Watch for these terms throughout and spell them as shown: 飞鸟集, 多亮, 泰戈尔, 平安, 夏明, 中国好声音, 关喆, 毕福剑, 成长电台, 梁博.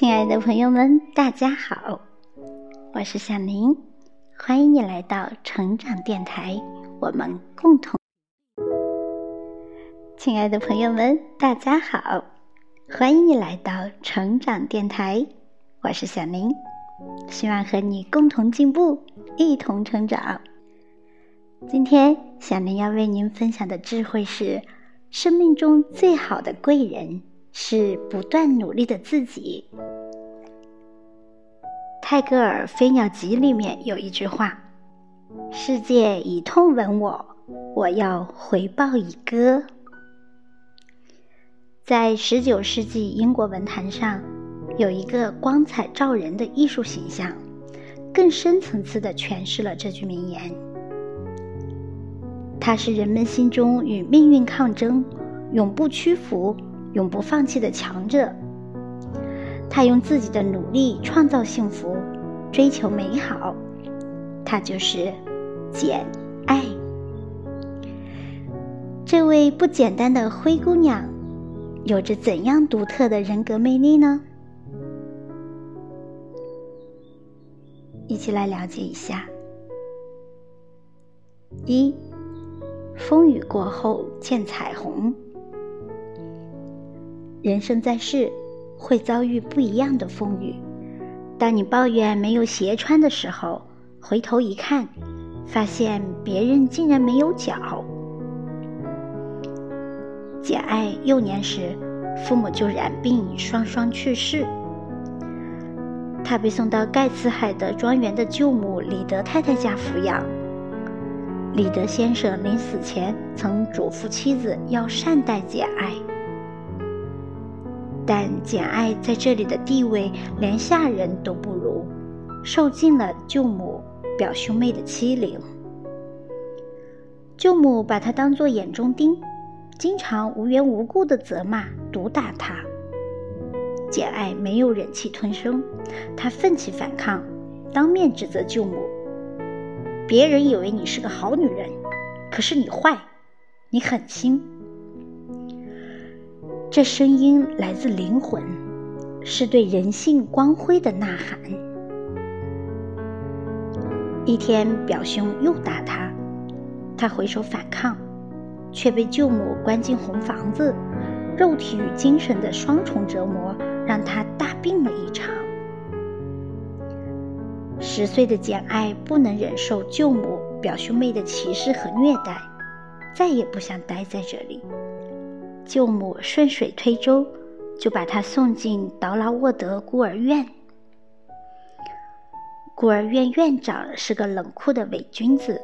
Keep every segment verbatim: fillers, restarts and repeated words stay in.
亲爱的朋友们，大家好，我是夏明，欢迎你来到成长电台，我们共同。亲爱的朋友们，大家好，欢迎你来到成长电台，我是夏明，希望和你共同进步，一同成长。今天夏明要为您分享的智慧是，生命中最好的贵人是不断努力的自己。泰戈尔《飞鸟集》里面有一句话：世界以痛吻我，我要回报以歌。在十九世纪英国文坛上，有一个光彩照人的艺术形象，更深层次地诠释了这句名言。它是人们心中与命运抗争、永不屈服、永不放弃的强者，他用自己的努力创造幸福，追求美好，他就是简爱。这位不简单的灰姑娘，有着怎样独特的人格魅力呢？一起来了解一下。一，风雨过后见彩虹。人生在世，会遭遇不一样的风雨。当你抱怨没有鞋穿的时候，回头一看，发现别人竟然没有脚。简爱幼年时，父母就染病，双双去世。她被送到盖茨海德庄园的舅母李德太太家抚养。李德先生临死前曾嘱咐妻子要善待简爱。但简爱在这里的地位连下人都不如，受尽了舅母、表兄妹的欺凌。舅母把她当作眼中钉，经常无缘无故地责骂、毒打她。简爱没有忍气吞声，她奋起反抗，当面指责舅母：别人以为你是个好女人，可是你坏，你狠心。这声音来自灵魂，是对人性光辉的呐喊。一天，表兄又打他，他回手反抗，却被舅母关进红房子，肉体与精神的双重折磨让他大病了一场。十岁的简爱不能忍受舅母、表兄妹的歧视和虐待，再也不想待在这里。舅母顺水推舟，就把她送进劳拉沃德孤儿院。孤儿院院长是个冷酷的伪君子，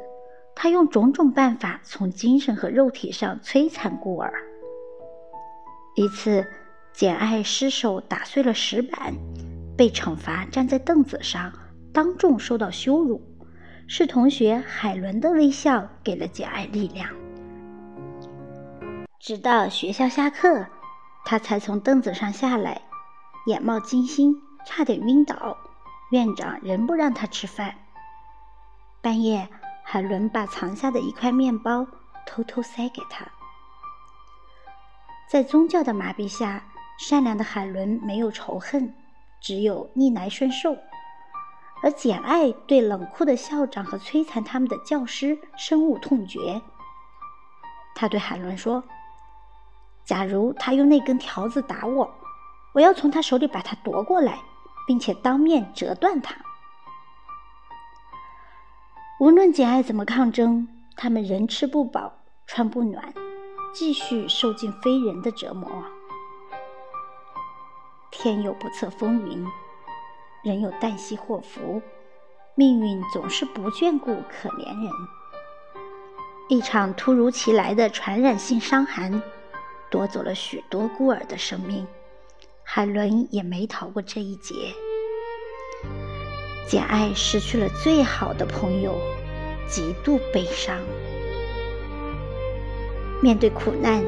他用种种办法从精神和肉体上摧残孤儿。一次，简爱失手打碎了石板，被惩罚站在凳子上，当众受到羞辱。是同学海伦的微笑给了简爱力量。直到学校下课，他才从凳子上下来，眼冒金星，差点晕倒。院长仍不让他吃饭。半夜，海伦把藏下的一块面包偷偷塞给他。在宗教的麻痹下，善良的海伦没有仇恨，只有逆来顺受。而简爱对冷酷的校长和摧残他们的教师深恶痛绝。他对海伦说：假如他用那根条子打我，我要从他手里把他夺过来，并且当面折断他。无论简爱怎么抗争，他们人吃不饱，穿不暖，继续受尽非人的折磨。天有不测风云，人有旦夕祸福，命运总是不眷顾可怜人。一场突如其来的传染性伤寒夺走了许多孤儿的生命，海伦也没逃过这一劫。简爱失去了最好的朋友，极度悲伤。面对苦难，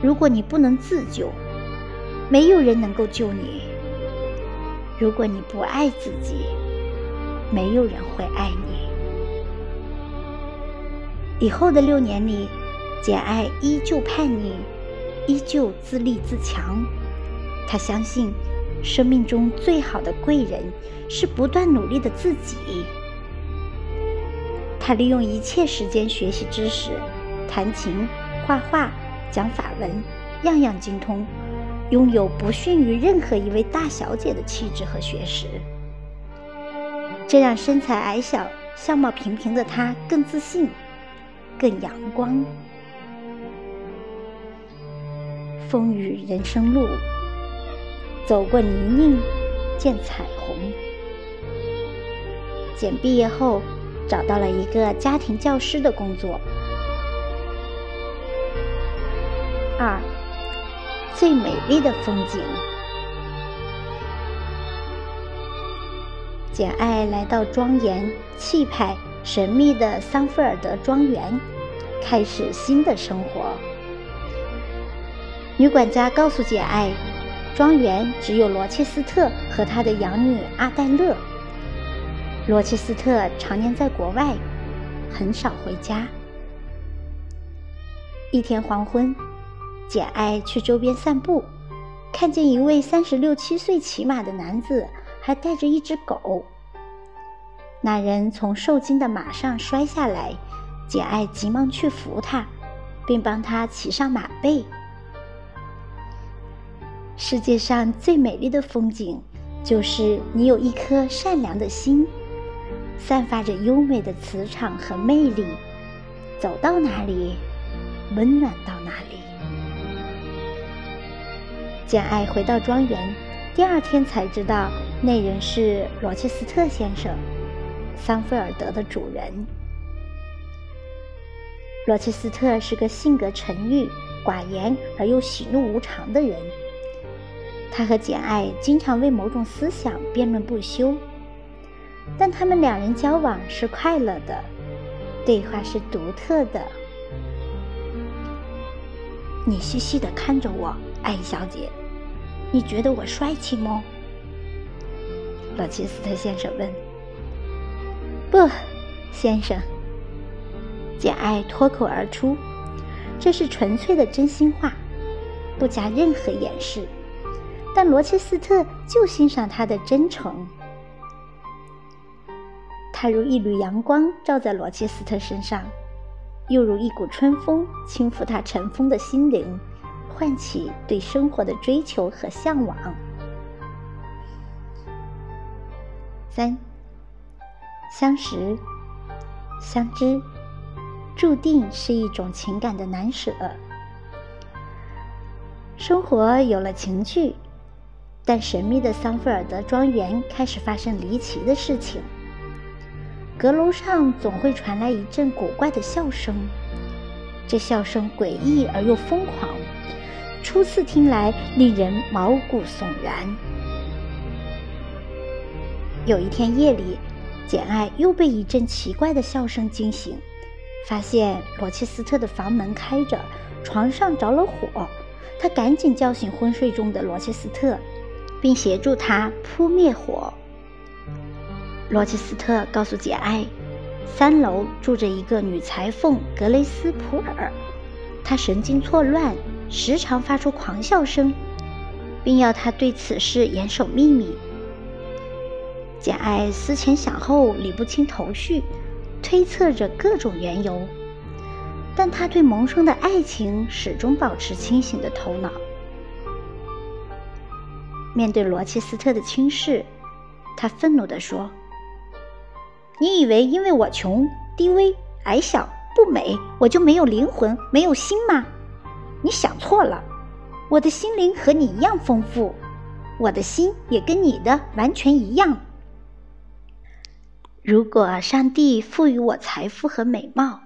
如果你不能自救，没有人能够救你；如果你不爱自己，没有人会爱你。以后的六年里，简爱依旧叛逆，依旧自立自强。她相信生命中最好的贵人是不断努力的自己。他利用一切时间学习知识，弹琴、画画、讲法文，样样精通，拥有不逊于任何一位大小姐的气质和学识。这让身材矮小、相貌平平的他更自信，更阳光。风雨人生路，走过泥泞，见彩虹。简毕业后，找到了一个家庭教师的工作。二，最美丽的风景。简爱来到庄严、气派、神秘的桑菲尔德庄园，开始新的生活。女管家告诉简爱，庄园只有罗切斯特和他的养女阿黛勒。罗切斯特常年在国外，很少回家。一天黄昏，简爱去周边散步，看见一位三十六七岁骑马的男子，还带着一只狗。那人从受惊的马上摔下来，简爱急忙去扶他，并帮他骑上马背。世界上最美丽的风景，就是你有一颗善良的心，散发着优美的磁场和魅力，走到哪里，温暖到哪里。简爱回到庄园，第二天才知道那人是罗切斯特先生，桑菲尔德的主人。罗切斯特是个性格沉郁、寡言而又喜怒无常的人。他和简爱经常为某种思想辩论不休，但他们两人交往是快乐的，对话是独特的。你细细地看着我，艾莉小姐，你觉得我帅气吗？罗切斯特先生问。不，先生，简爱脱口而出，这是纯粹的真心话，不加任何掩饰。但罗切斯特就欣赏他的真诚。他如一缕阳光照在罗切斯特身上，又如一股春风轻抚他尘封的心灵，唤起对生活的追求和向往。三，相识、相知，注定是一种情感的难舍。生活有了情趣。但神秘的桑菲尔德庄园开始发生离奇的事情，阁楼上总会传来一阵古怪的笑声，这笑声诡异而又疯狂，初次听来令人毛骨悚然。有一天夜里，简爱又被一阵奇怪的笑声惊醒，发现罗切斯特的房门开着，床上着了火，她赶紧叫醒昏睡中的罗切斯特，并协助他扑灭火。罗切斯特告诉简爱，三楼住着一个女裁缝格雷斯·普尔，她神经错乱，时常发出狂笑声，并要她对此事严守秘密。简爱思前想后，理不清头绪，推测着各种缘由，但她对萌生的爱情始终保持清醒的头脑。面对罗切斯特的轻视，他愤怒地说，你以为因为我穷、低微、矮小、不美，我就没有灵魂、没有心吗？你想错了，我的心灵和你一样丰富，我的心也跟你的完全一样。如果上帝赋予我财富和美貌，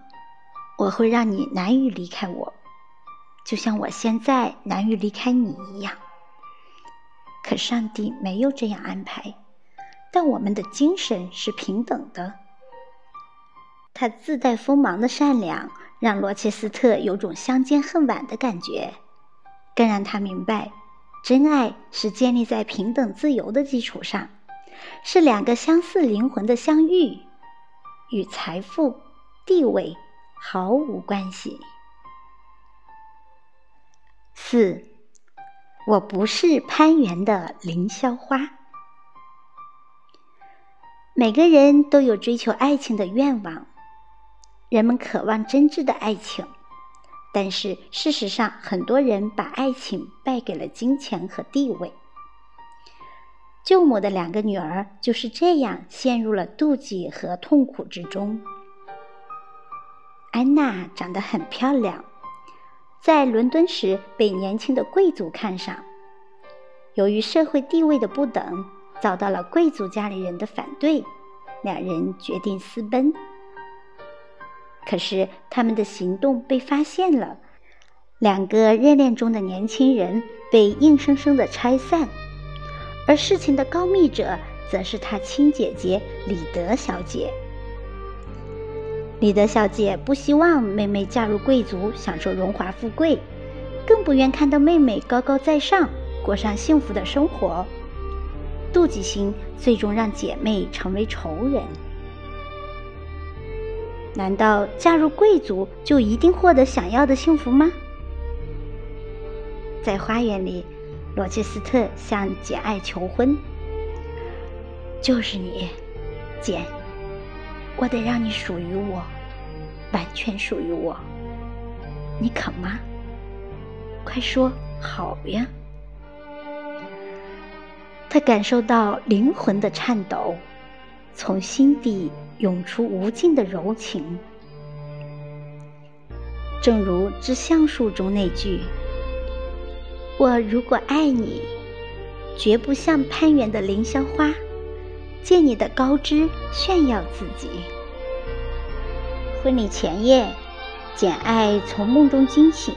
我会让你难于离开我，就像我现在难于离开你一样。可上帝没有这样安排，但我们的精神是平等的。他自带锋芒的善良，让罗切斯特有种相见恨晚的感觉，更让他明白，真爱是建立在平等自由的基础上，是两个相似灵魂的相遇，与财富、地位毫无关系。四，我不是攀援的凌霄花。每个人都有追求爱情的愿望，人们渴望真挚的爱情，但是事实上，很多人把爱情败给了金钱和地位。舅母的两个女儿就是这样陷入了妒忌和痛苦之中。安娜长得很漂亮，在伦敦时被年轻的贵族看上，由于社会地位的不等，遭到了贵族家里人的反对，两人决定私奔。可是他们的行动被发现了，两个热恋中的年轻人被硬生生的拆散，而事情的告密者则是她亲姐姐李德小姐。李德小姐不希望妹妹嫁入贵族，享受荣华富贵，更不愿看到妹妹高高在上，过上幸福的生活。妒忌心最终让姐妹成为仇人。难道嫁入贵族就一定获得想要的幸福吗？在花园里，罗切斯特向简爱求婚。就是你，简，我得让你属于我，完全属于我，你肯吗？快说好呀！他感受到灵魂的颤抖，从心底涌出无尽的柔情，正如致橡树中那句，我如果爱你，绝不像攀援的凌霄花，借你的高枝炫耀自己。婚礼前夜，简爱从梦中惊醒，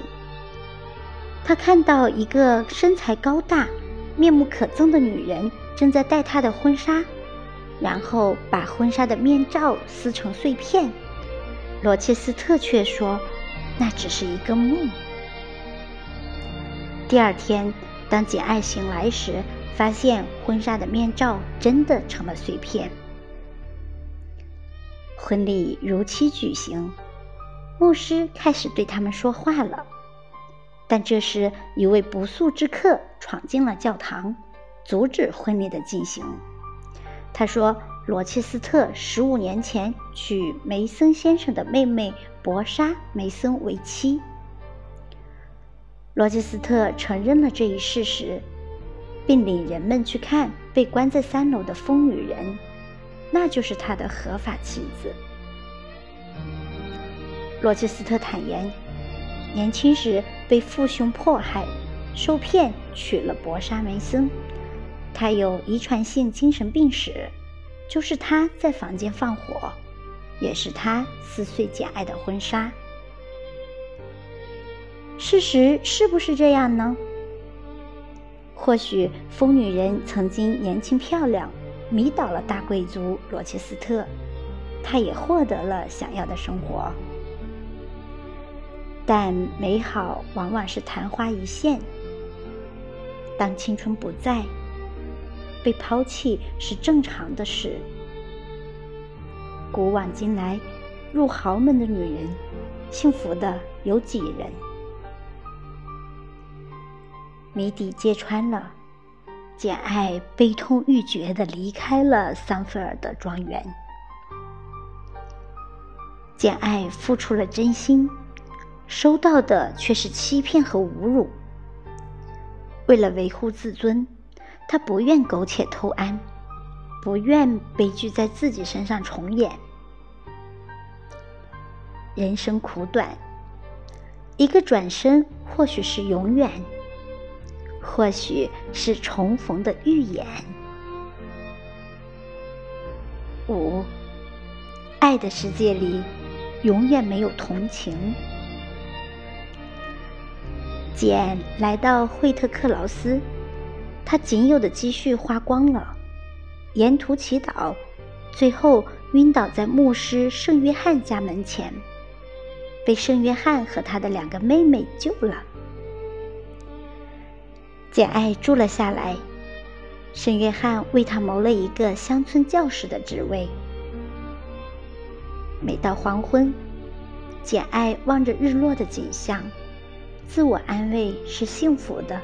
她看到一个身材高大、面目可憎的女人正在戴她的婚纱，然后把婚纱的面罩撕成碎片。罗切斯特却说，那只是一个梦。第二天，当简爱醒来时，发现婚纱的面罩真的成了碎片。婚礼如期举行，牧师开始对他们说话了，但这时一位不速之客闯进了教堂，阻止婚礼的进行。他说，罗切斯特十五年前娶梅森先生的妹妹博莎·梅森为妻。罗切斯特承认了这一事实，并领人们去看被关在三楼的疯女人，那就是他的合法妻子。罗切斯特坦言，年轻时被父兄迫害，受骗娶了博莎·梅森。他有遗传性精神病史，就是他在房间放火，也是他撕碎简爱的婚纱。事实是不是这样呢？或许疯女人曾经年轻漂亮，迷倒了大贵族罗切斯特，她也获得了想要的生活。但美好往往是昙花一现，当青春不在，被抛弃是正常的事。古往今来，入豪门的女人，幸福的有几人？谜底揭穿了，简爱悲痛欲绝地离开了桑菲尔德庄园。简爱付出了真心，收到的却是欺骗和侮辱。为了维护自尊，他不愿苟且偷安，不愿悲剧在自己身上重演。人生苦短，一个转身或许是永远，或许是重逢的预言。五，爱的世界里永远没有同情。简来到惠特克劳斯，他仅有的积蓄花光了，沿途祈祷，最后晕倒在牧师圣约翰家门前，被圣约翰和他的两个妹妹救了。简爱住了下来，圣约翰为他谋了一个乡村教师的职位。每到黄昏，简爱望着日落的景象，自我安慰是幸福的，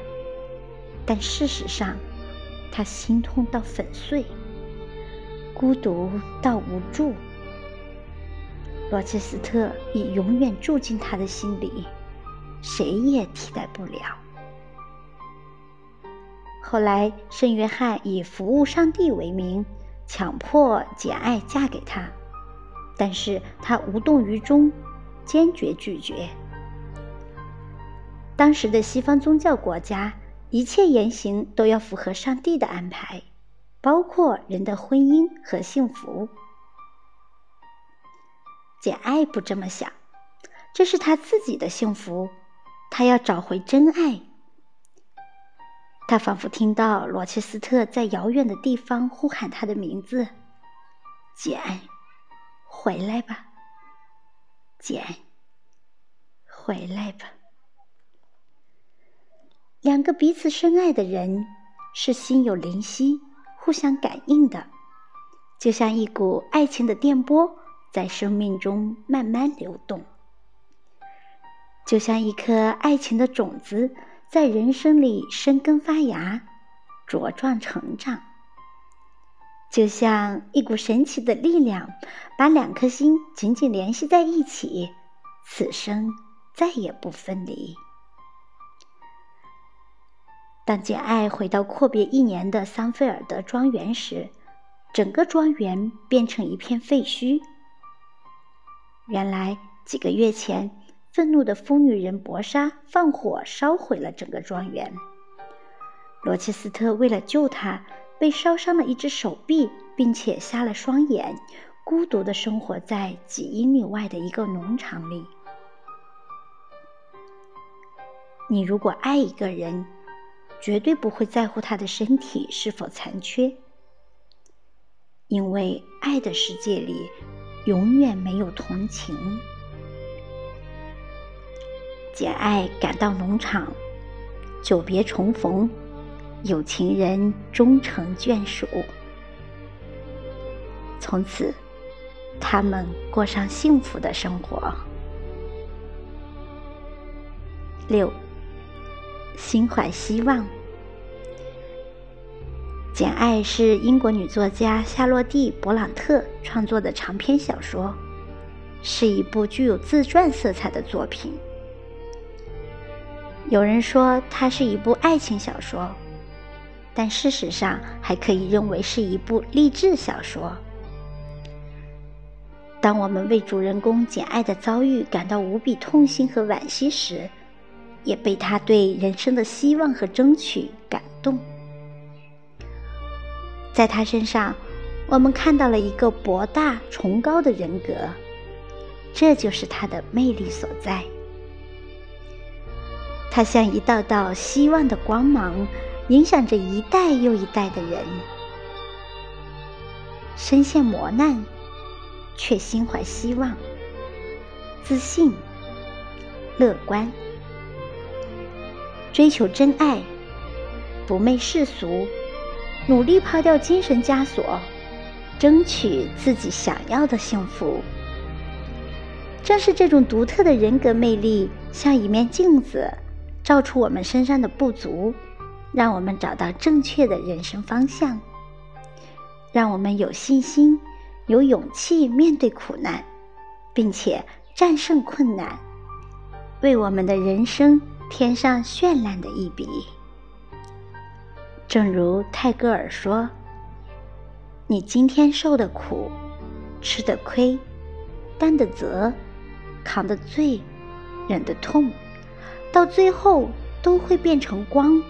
但事实上，他心痛到粉碎，孤独到无助。罗切斯特已永远住进他的心里，谁也替代不了。后来，圣约翰以服务上帝为名，强迫简爱嫁给他，但是他无动于衷，坚决拒绝。当时的西方宗教国家，一切言行都要符合上帝的安排，包括人的婚姻和幸福。简爱不这么想，这是她自己的幸福，她要找回真爱。她仿佛听到罗切斯特在遥远的地方呼喊她的名字：简，回来吧，简，回来吧。两个彼此深爱的人是心有灵犀，互相感应的，就像一股爱情的电波在生命中慢慢流动，就像一颗爱情的种子在人生里生根发芽，茁壮成长，就像一股神奇的力量把两颗心紧紧联系在一起，此生再也不分离。当简爱回到阔别一年的桑菲尔德庄园时，整个庄园变成一片废墟。原来几个月前，愤怒的疯女人博莎放火烧毁了整个庄园。罗切斯特为了救她，被烧伤了一只手臂，并且瞎了双眼，孤独地生活在几英里外的一个农场里。你如果爱一个人，绝对不会在乎他的身体是否残缺，因为爱的世界里永远没有同情。简爱赶到农场，久别重逢，有情人终成眷属。从此，他们过上幸福的生活。六，心怀希望。简爱是英国女作家夏洛蒂·勃朗特创作的长篇小说，是一部具有自传色彩的作品。有人说它是一部爱情小说，但事实上还可以认为是一部励志小说。当我们为主人公简爱的遭遇感到无比痛心和惋惜时，也被他对人生的希望和争取感动。在他身上，我们看到了一个博大崇高的人格，这就是他的魅力所在。他像一道道希望的光芒，影响着一代又一代的人。深陷磨难，却心怀希望，自信、乐观，追求真爱，不昧世俗，努力抛掉精神枷锁，争取自己想要的幸福。正是这种独特的人格魅力，像一面镜子，照出我们身上的不足，让我们找到正确的人生方向，让我们有信心、有勇气面对苦难，并且战胜困难，为我们的人生添上绚烂的一笔。正如泰戈尔说，你今天受的苦、吃的亏、担的责、扛的罪、忍的痛，到最后都会变成光，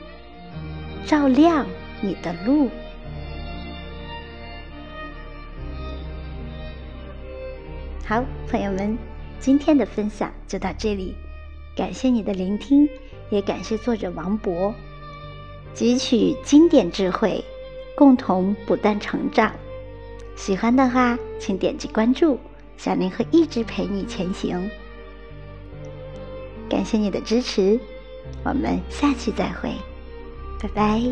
照亮你的路。好，朋友们，今天的分享就到这里，感谢你的聆听，也感谢作者王勃。汲取经典智慧，共同不断成长。喜欢的话，请点击关注，小林会一直陪你前行。感谢你的支持，我们下期再会，拜拜。